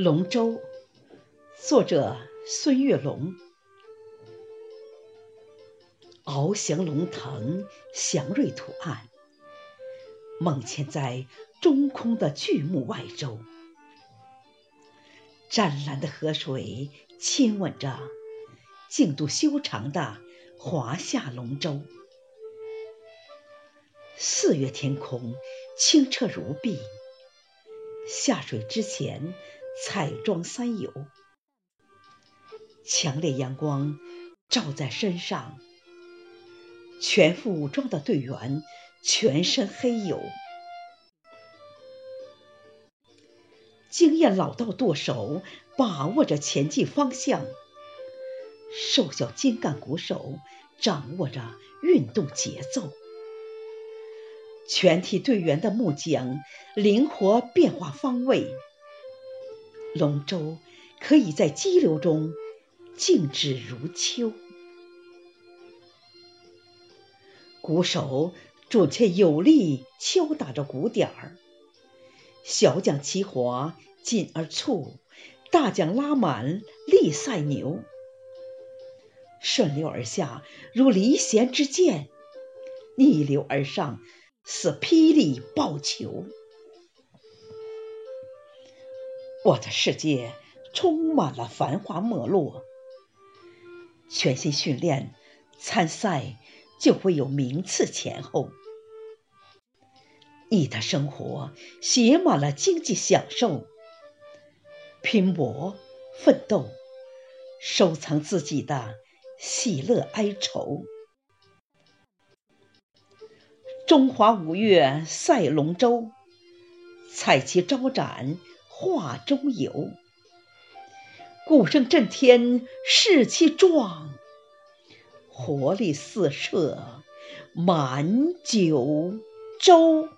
龙舟，作者孙月龙。翱翔龙腾，祥瑞图案，梦嵌在中空的巨木外周。湛蓝的河水亲吻着净度修长的华夏龙舟。四月天空清澈如碧，下水之前彩妆三友，强烈阳光照在身上，全副武装的队员全身黑油，经验老道舵手把握着前进方向，瘦小精干鼓手掌握着运动节奏，全体队员的木桨灵活变化方位，龙舟可以在激流中静止如秋。鼓手准确有力敲打着鼓点儿，小桨齐划紧而促，大桨拉满力赛牛，顺流而下如离弦之箭，逆流而上似霹雳爆球。我的世界充满了繁华没落，全心训练，参赛就会有名次前后。你的生活写满了经济享受，拼搏奋斗，收藏自己的喜乐哀愁。中华五月赛龙舟，彩旗招展画中游，鼓声震天士气壮，活力四射满九州。